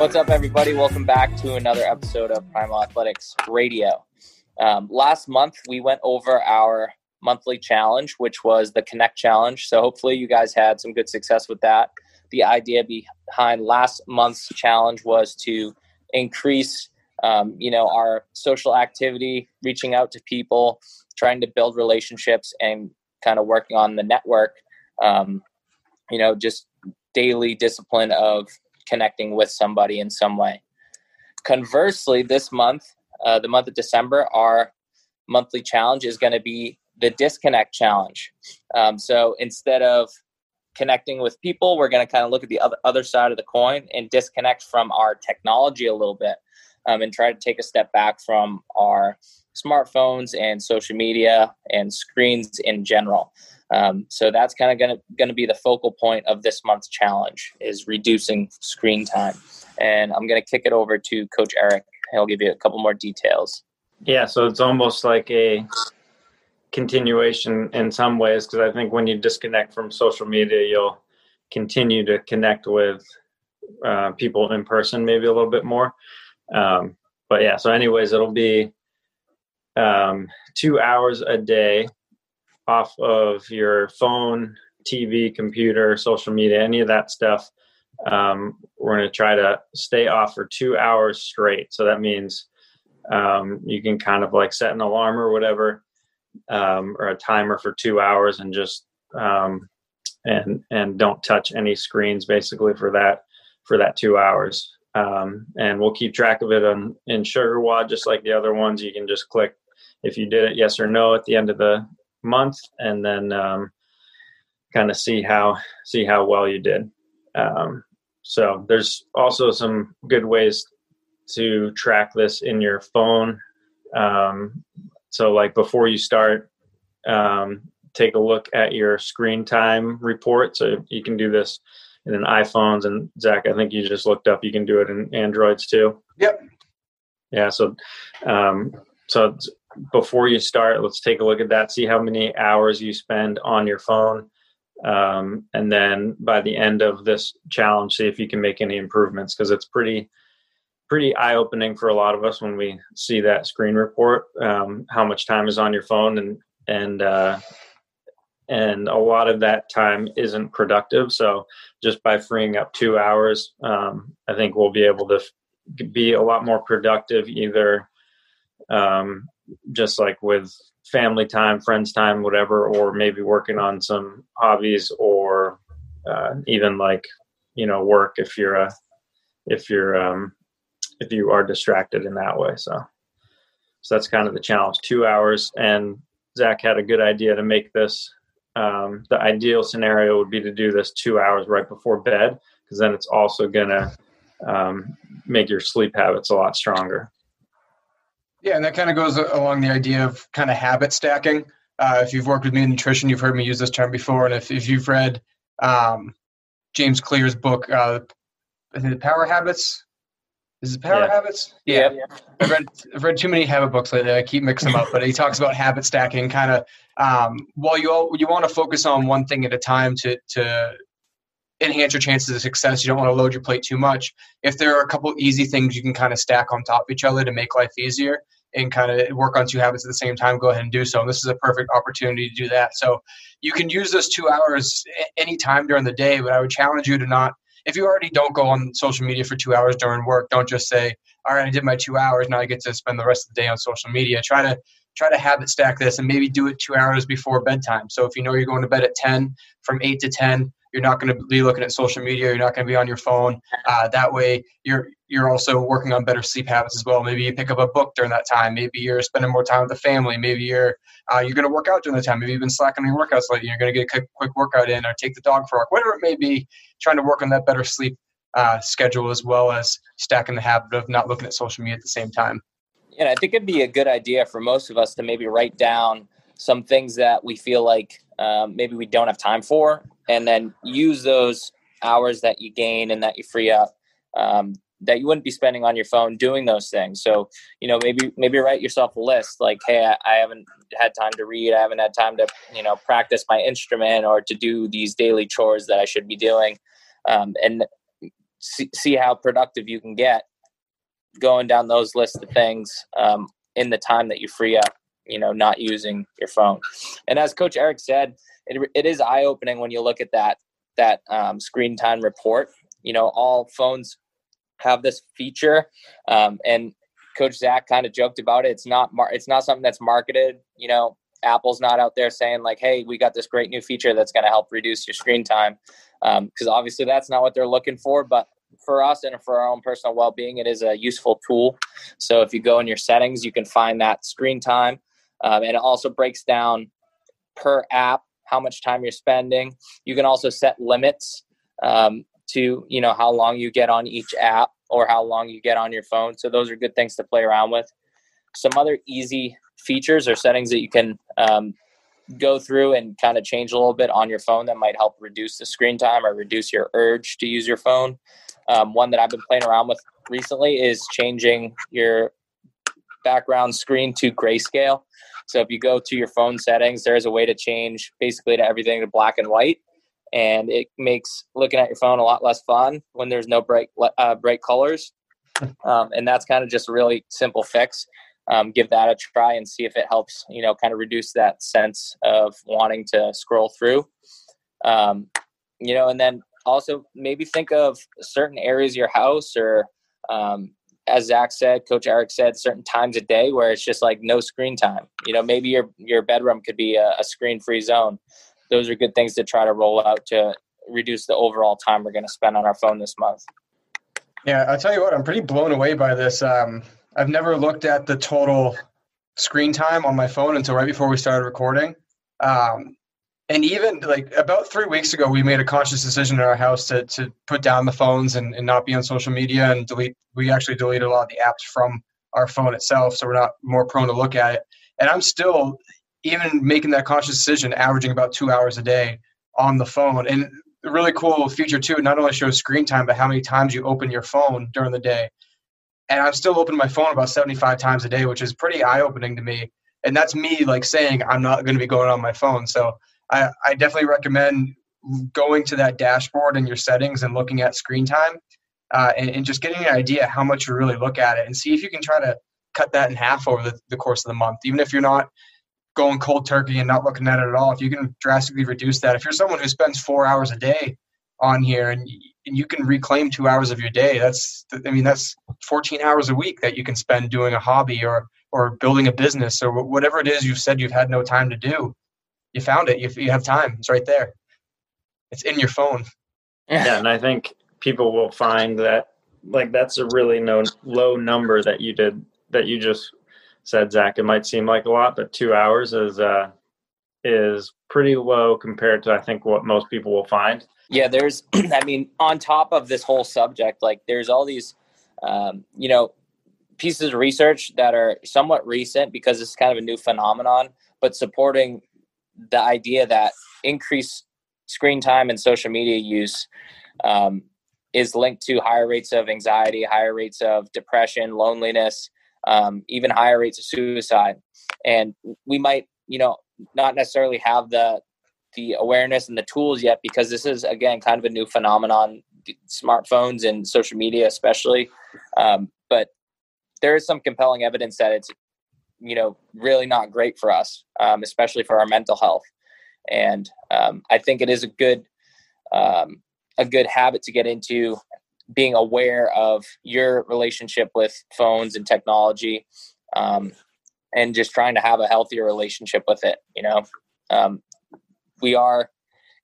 What's up, everybody? Welcome back to another episode of Primal Athletics Radio. Last month, we went over our monthly challenge, which was the Connect Challenge. So hopefully you guys had some good success with that. The idea behind last month's challenge was to increase, our social activity, reaching out to people, trying to build relationships, and kind of working on the network, just daily discipline of connecting with somebody in some way. Conversely, this month, the month of December, our monthly challenge is going to be the Disconnect Challenge. So instead of connecting with people, we're going to kind of look at the other side of the coin and disconnect from our technology a little bit, and try to take a step back from our smartphones and social media and screens in general. So that's kind of going to be the focal point of this month's challenge, is reducing screen time. And I'm going to kick it over to Coach Eric. He'll give you a couple more details. Yeah, so it's almost like a continuation in some ways, because I think when you disconnect from social media, you'll continue to connect with people in person maybe a little bit more. But yeah, so anyways, it'll be 2 hours a day off of your phone, TV, computer, social media, any of that stuff. We're going to try to stay off for 2 hours straight. So that means you can kind of like set an alarm or whatever, or a timer for 2 hours, and just and don't touch any screens basically for that 2 hours. And we'll keep track of it in SugarWad, just like the other ones. You can just click if you did it, yes or no, at the end of the month, and then kind of see how well you did. So there's also some good ways to track this in your phone. So like before you start, take a look at your screen time report. So you can do this in an iPhones, and Zach, I think you just looked up, you can do it in Androids too. Yep. Yeah. So before you start, let's take a look at that, see how many hours you spend on your phone. And then by the end of this challenge, see if you can make any improvements, because it's pretty eye-opening for a lot of us when we see that screen report, how much time is on your phone, and a lot of that time isn't productive. So just by freeing up 2 hours, I think we'll be able to be a lot more productive, either just like with family time, friends time, whatever, or maybe working on some hobbies, or even like, work if you are distracted in that way. So that's kind of the challenge, 2 hours. And Zach had a good idea to make this. The ideal scenario would be to do this 2 hours right before bed, because then it's also going to make your sleep habits a lot stronger. Yeah, and that kind of goes along the idea of kind of habit stacking. If you've worked with me in nutrition, you've heard me use this term before. And if you've read James Clear's book, I think Power Habits. Is it Power Habits? Yeah. Yeah. I've read too many habit books lately. I keep mixing them up. But he talks about habit stacking, kind of, while you want to focus on one thing at a time to enhance your chances of success. You don't want to load your plate too much. If there are a couple easy things you can kind of stack on top of each other to make life easier, and kind of work on two habits at the same time, go ahead and do so. And this is a perfect opportunity to do that. So you can use those 2 hours any time during the day, but I would challenge you to not, if you already don't go on social media for 2 hours during work, don't just say, all right, I did my 2 hours, now I get to spend the rest of the day on social media. Try to habit stack this, and maybe do it 2 hours before bedtime. So if you know you're going to bed at 10, from 8 to 10, you're not going to be looking at social media. You're not going to be on your phone. That way, you're also working on better sleep habits as well. Maybe you pick up a book during that time. Maybe you're spending more time with the family. Maybe you're going to work out during that time. Maybe you've been slacking on your workouts lately. You're going to get a quick workout in, or take the dog for a walk. Whatever it may be, trying to work on that better sleep schedule, as well as stacking the habit of not looking at social media at the same time. And I think it'd be a good idea for most of us to maybe write down some things that we feel like maybe we don't have time for, and then use those hours that you gain and that you free up that you wouldn't be spending on your phone doing those things. So, you know, maybe write yourself a list like, hey, I haven't had time to read. I haven't had time to, you know, practice my instrument or to do these daily chores that I should be doing, and see how productive you can get going down those lists of things in the time that you free up, you know, not using your phone. And as Coach Eric said, it is eye-opening when you look at that screen time report. You know, all phones have this feature, and Coach Zach kind of joked about it. It's not something that's marketed. You know, Apple's not out there saying like, hey, we got this great new feature that's going to help reduce your screen time, because obviously that's not what they're looking for. But for us and for our own personal well-being, it is a useful tool. So if you go in your settings, you can find that screen time, and it also breaks down per app how much time you're spending. You can also set limits to, you know, how long you get on each app or how long you get on your phone. So those are good things to play around with. Some other easy features or settings that you can go through and kind of change a little bit on your phone that might help reduce the screen time or reduce your urge to use your phone. One that I've been playing around with recently is changing your background screen to grayscale. So if you go to your phone settings, there is a way to change basically to everything to black and white. And it makes looking at your phone a lot less fun when there's no bright colors. And that's kind of just a really simple fix. Give that a try and see if it helps, you know, kind of reduce that sense of wanting to scroll through. You know, and then also maybe think of certain areas of your house or, as Zach said, Coach Eric said, certain times a day where it's just like no screen time. You know, maybe your bedroom could be a screen-free zone. Those are good things to try to roll out to reduce the overall time we're going to spend on our phone this month. Yeah, I'll tell you what, I'm pretty blown away by this. I've never looked at the total screen time on my phone until right before we started recording. And even like about 3 weeks ago, we made a conscious decision in our house to put down the phones and not be on social media and delete. We actually deleted a lot of the apps from our phone itself, so we're not more prone to look at it. And I'm still, even making that conscious decision, averaging about 2 hours a day on the phone. And a really cool feature too, not only shows screen time, but how many times you open your phone during the day. And I'm still opening my phone about 75 times a day, which is pretty eye-opening to me. And that's me like saying I'm not going to be going on my phone. So I definitely recommend going to that dashboard in your settings and looking at screen time and just getting an idea how much you really look at it and see if you can try to cut that in half over the course of the month. Even if you're not going cold turkey and not looking at it at all, if you can drastically reduce that. If you're someone who spends 4 hours a day on here and you can reclaim 2 hours of your day, that's 14 hours a week that you can spend doing a hobby or building a business or whatever it is you've said you've had no time to do. You found it. You have time. It's right there. It's in your phone. Yeah, and I think people will find that like that's a really low number that you just said, Zach. It might seem like a lot, but 2 hours is pretty low compared to, I think, what most people will find. Yeah, there's, I mean, on top of this whole subject, like there's all these, you know, pieces of research that are somewhat recent because it's kind of a new phenomenon, but supporting the idea that increased screen time and social media use is linked to higher rates of anxiety, higher rates of depression, loneliness, even higher rates of suicide. And we might, you know, not necessarily have the awareness and the tools yet, because this is, again, kind of a new phenomenon, smartphones and social media especially. But there is some compelling evidence that it's, you know, really not great for us, especially for our mental health. And I think it is a good habit to get into, being aware of your relationship with phones and technology, and just trying to have a healthier relationship with it. You know, we are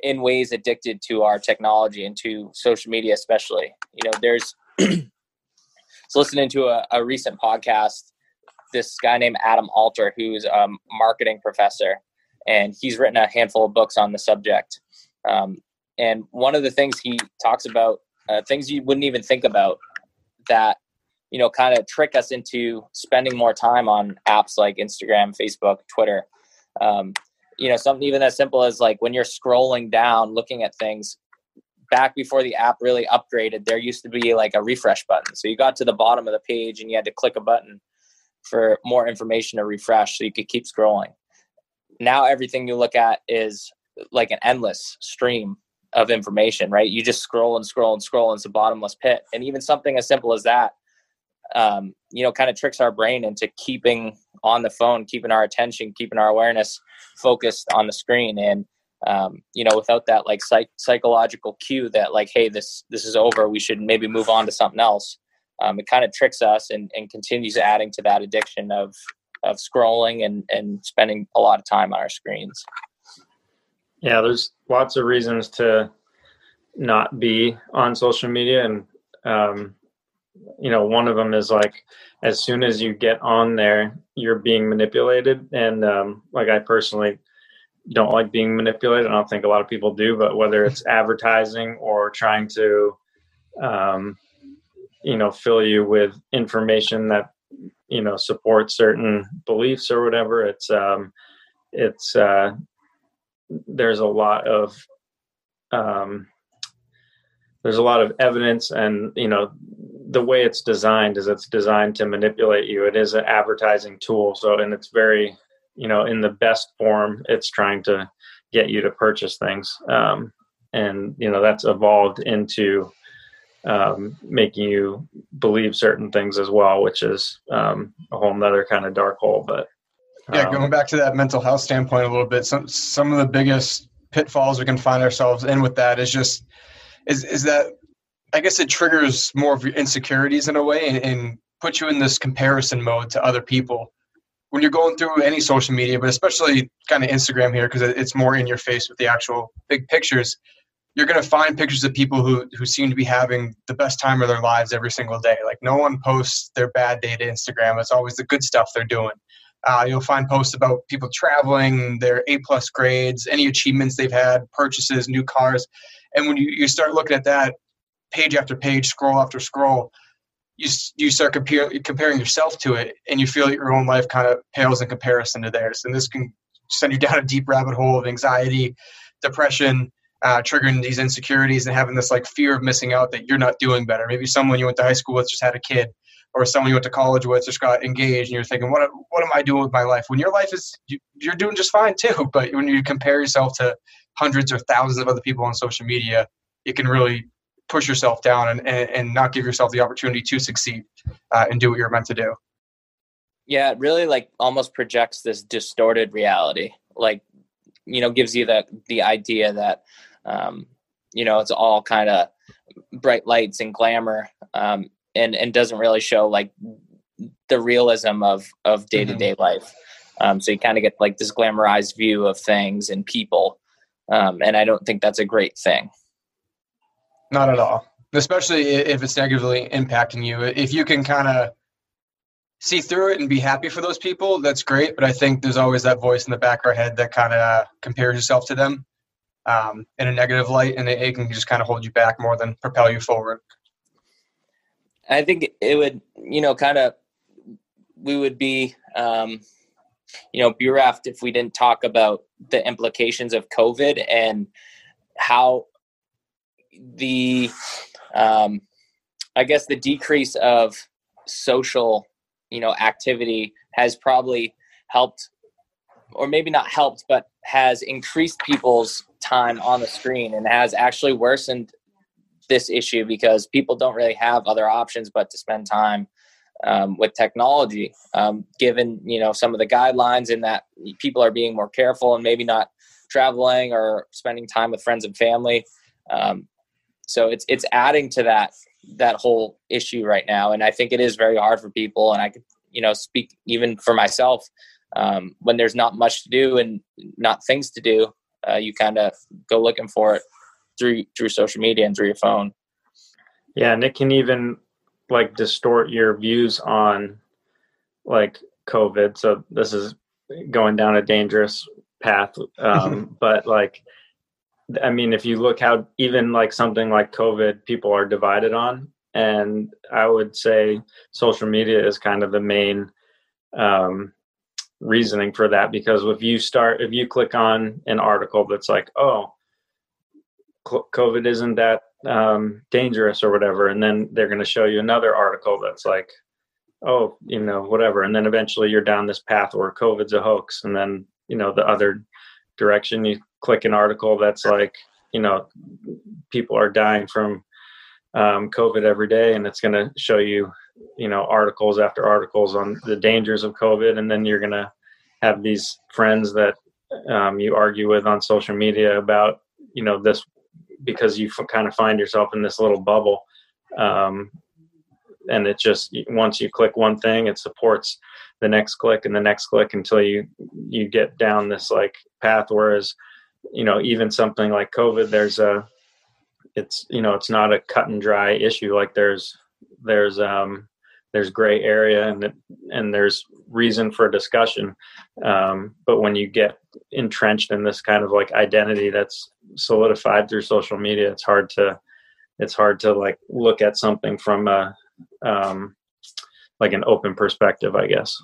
in ways addicted to our technology and to social media, especially. You know, there's listening to a recent podcast, this guy named Adam Alter, who's a marketing professor, and he's written a handful of books on the subject. And one of the things he talks about, things you wouldn't even think about that, you know, kind of trick us into spending more time on apps like Instagram, Facebook, Twitter. You know, something even as simple as like when you're scrolling down, looking at things, back before the app really upgraded, there used to be like a refresh button. So you got to the bottom of the page and you had to click a button for more information to refresh so you could keep scrolling. Now everything you look at is like an endless stream of information, right? You just scroll and scroll and scroll, and it's a bottomless pit. And even something as simple as that, you know, kind of tricks our brain into keeping on the phone, keeping our attention, keeping our awareness focused on the screen. And, you know, without that like psychological cue that like, hey, this is over, we should maybe move on to something else. It kind of tricks us and continues adding to that addiction of scrolling and spending a lot of time on our screens. Yeah, there's lots of reasons to not be on social media. And, you know, one of them is like, as soon as you get on there, you're being manipulated. And like, I personally don't like being manipulated. I don't think a lot of people do, but whether it's advertising or trying to, you know, fill you with information that, you know, supports certain beliefs or whatever, there's a lot of, evidence, and, you know, the way it's designed is it's designed to manipulate you. It is an advertising tool. So, and it's very, you know, in the best form, it's trying to get you to purchase things. And, you know, that's evolved into making you believe certain things as well, which is a whole nother kind of dark hole. But yeah, going back to that mental health standpoint a little bit, some of the biggest pitfalls we can find ourselves in with that is just, is that, I guess it triggers more of your insecurities in a way and puts you in this comparison mode to other people. When you're going through any social media, but especially kind of Instagram here, because it's more in your face with the actual big pictures, you're going to find pictures of people who seem to be having the best time of their lives every single day. Like, no one posts their bad day to Instagram. It's always the good stuff they're doing. You'll find posts about people traveling, their A-plus grades, any achievements they've had, purchases, new cars. And when you start looking at that page after page, scroll after scroll, you start comparing yourself to it, and you feel that your own life kind of pales in comparison to theirs. And this can send you down a deep rabbit hole of anxiety, depression, triggering these insecurities and having this like fear of missing out that you're not doing better. Maybe someone you went to high school with just had a kid, or someone you went to college with just got engaged, and you're thinking, what am I doing with my life? When your life is, you're doing just fine too. But when you compare yourself to hundreds or thousands of other people on social media, it can really push yourself down and not give yourself the opportunity to succeed and do what you're meant to do. Yeah, it really like almost projects this distorted reality. Like, you know, gives you the idea that, you know, it's all kind of bright lights and glamour, and doesn't really show like the realism of day-to-day life. So you kind of get like this glamorized view of things and people. And I don't think that's a great thing. Not at all, especially if it's negatively impacting you. If you can kind of see through it and be happy for those people, that's great. But I think there's always that voice in the back of our head that kind of compares yourself to them in a negative light, and it can just kind of hold you back more than propel you forward. I think it would, you know, kind of, we would be, you know, bereft if we didn't talk about the implications of COVID and how the, I guess the decrease of social, you know, activity has probably helped, or maybe not helped, but has increased people's time on the screen and has actually worsened this issue, because people don't really have other options but to spend time with technology, given, you know, some of the guidelines in that people are being more careful and maybe not traveling or spending time with friends and family. So it's adding to that whole issue right now. And I think it is very hard for people. And I could, you know, speak even for myself, when there's not much to do and not things to do, you kind of go looking for it through social media and through your phone. Yeah. And it can even like distort your views on like COVID. So this is going down a dangerous path. But like, I mean, if you look how even like something like COVID people are divided on, And I would say social media is kind of the main reasoning for that, because if you click on an article that's like, oh, COVID isn't that dangerous or whatever, and then they're going to show you another article that's like, oh, you know, whatever. And then eventually you're down this path where COVID's a hoax. And then, you know, the other direction, you click an article that's like, you know, people are dying from COVID every day, and it's going to show you, you know, articles after articles on the dangers of COVID. And then you're going to have these friends that you argue with on social media about, you know, this, because you kind of find yourself in this little bubble. And it just, once you click one thing, it supports the next click and the next click until you get down this like path. Whereas, you know, even something like COVID, it's not a cut and dry issue. Like there's gray area and there's reason for discussion. But when you get entrenched in this kind of like identity that's solidified through social media, it's hard to like look at something from a, like an open perspective, I guess.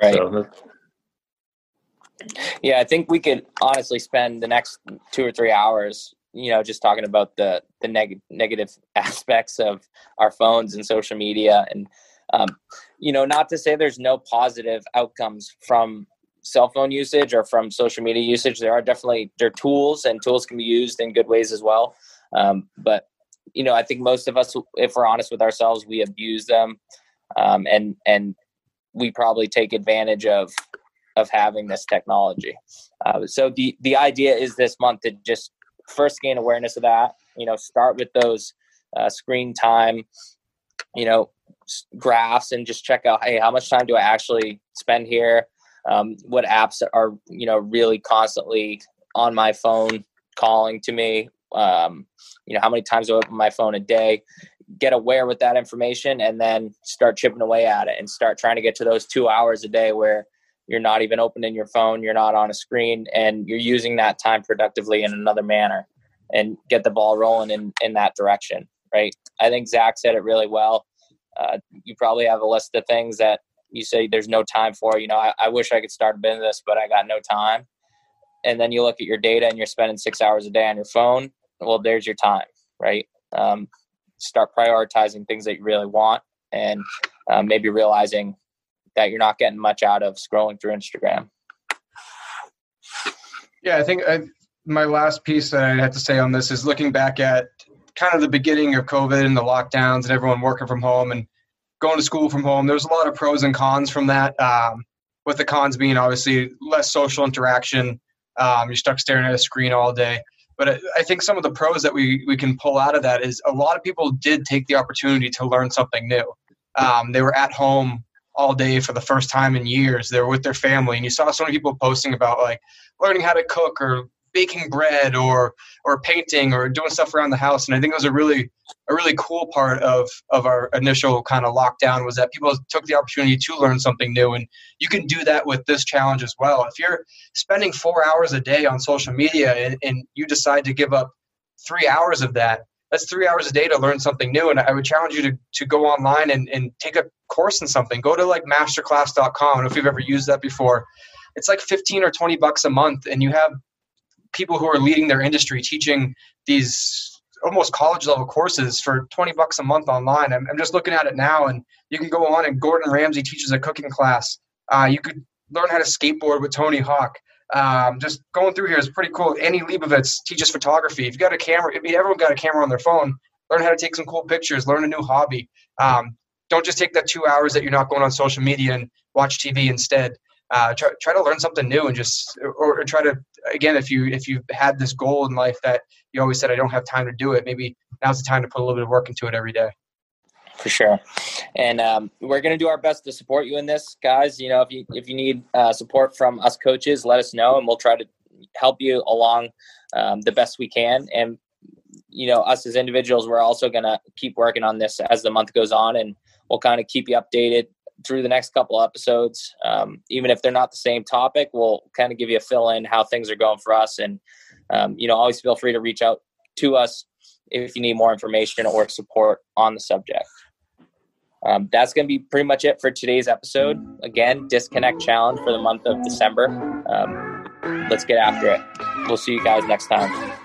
Right. So, yeah, I think we could honestly spend the next 2 or 3 hours, you know, just talking about the negative aspects of our phones and social media. And, you know, not to say there's no positive outcomes from cell phone usage or from social media usage. There are tools, and tools can be used in good ways as well. But, you know, I think most of us, if we're honest with ourselves, we abuse them. And we probably take advantage of having this technology. So the idea is this month to just first gain awareness of that, you know, start with those screen time, you know, graphs, and just check out, hey, how much time do I actually spend here? What apps are, you know, really constantly on my phone calling to me? You know, how many times do I open my phone a day? Get aware with that information, and then start chipping away at it, and start trying to get to those 2 hours a day where you're not even opening your phone, you're not on a screen, and you're using that time productively in another manner, and get the ball rolling in that direction. Right. I think Zach said it really well. You probably have a list of things that you say there's no time for. You know, I wish I could start a business, but I got no time. And then you look at your data and you're spending 6 hours a day on your phone. Well, there's your time, right? Start prioritizing things that you really want, and maybe realizing that you're not getting much out of scrolling through Instagram. Yeah, I think my last piece that I had to say on this is looking back at kind of the beginning of COVID and the lockdowns and everyone working from home and going to school from home. There's a lot of pros and cons from that, with the cons being obviously less social interaction. You're stuck staring at a screen all day. But I think some of the pros that we can pull out of that is a lot of people did take the opportunity to learn something new. They were at home all day for the first time in years. They were with their family. And you saw so many people posting about like learning how to cook or baking bread or painting or doing stuff around the house. And I think it was a really cool part of our initial kind of lockdown was that people took the opportunity to learn something new. And you can do that with this challenge as well. If you're spending 4 hours a day on social media and you decide to give up 3 hours of that, that's 3 hours a day to learn something new. And I would challenge you to go online and take a course in something. Go to like masterclass.com. I don't know if you've ever used that before. It's like $15 or $20 a month. And you have people who are leading their industry teaching these almost college level courses for $20 a month online. I'm just looking at it now, and you can go on, and Gordon Ramsay teaches a cooking class. You could learn how to skateboard with Tony Hawk. Just going through here is pretty cool. Annie Leibovitz teaches photography. If you got a camera, I mean, everyone got a camera on their phone, learn how to take some cool pictures, learn a new hobby. Don't just take that 2 hours that you're not going on social media and watch TV instead. Try to learn something new, and just or try to, again, if you've had this goal in life that you always said, I don't have time to do it, maybe now's the time to put a little bit of work into it every day. For sure. And we're going to do our best to support you in this, guys. You know, if you need support from us coaches, let us know, and we'll try to help you along the best we can. And, you know, us as individuals, we're also going to keep working on this as the month goes on, and we'll kind of keep you updated through the next couple episodes. Even if they're not the same topic, we'll kind of give you a fill in how things are going for us. And, you know, always feel free to reach out to us if you need more information or support on the subject. That's going to be pretty much it for today's episode. Again, disconnect challenge for the month of December. Let's get after it. We'll see you guys next time.